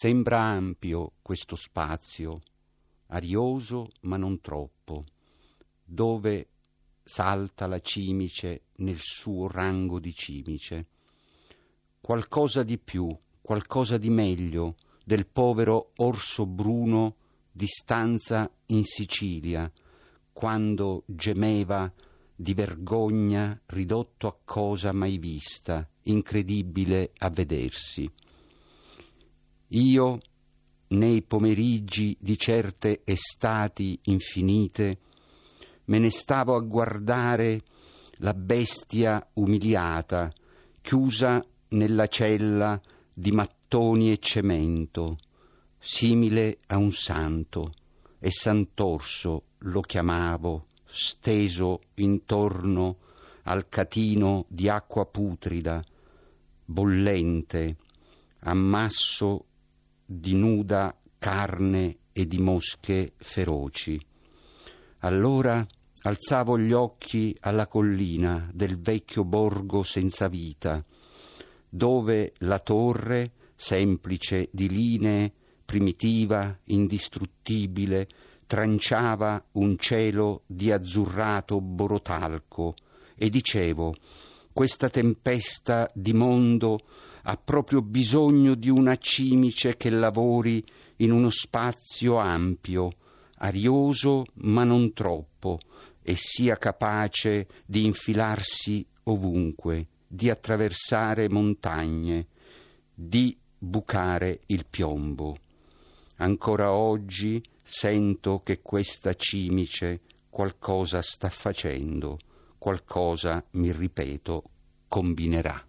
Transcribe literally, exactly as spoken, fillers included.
Sembra ampio questo spazio, arioso ma non troppo, dove salta la cimice nel suo rango di cimice. Qualcosa di più, qualcosa di meglio del povero orso bruno di stanza in Sicilia, quando gemeva di vergogna, ridotto a cosa mai vista, incredibile a vedersi. Io, nei pomeriggi di certe estati infinite, me ne stavo a guardare la bestia umiliata, chiusa nella cella di mattoni e cemento, simile a un santo, e sant'orso lo chiamavo, steso intorno al catino di acqua putrida, bollente, ammasso di nuda carne e di mosche feroci. Allora alzavo gli occhi alla collina del vecchio borgo senza vita, dove la torre, semplice di linee, primitiva, indistruttibile, tranciava un cielo di azzurrato borotalco, e dicevo: questa tempesta di mondo ha proprio bisogno di una cimice che lavori in uno spazio ampio, arioso ma non troppo, e sia capace di infilarsi ovunque, di attraversare montagne, di bucare il piombo. Ancora oggi sento che questa cimice qualcosa sta facendo, qualcosa, mi ripeto, combinerà.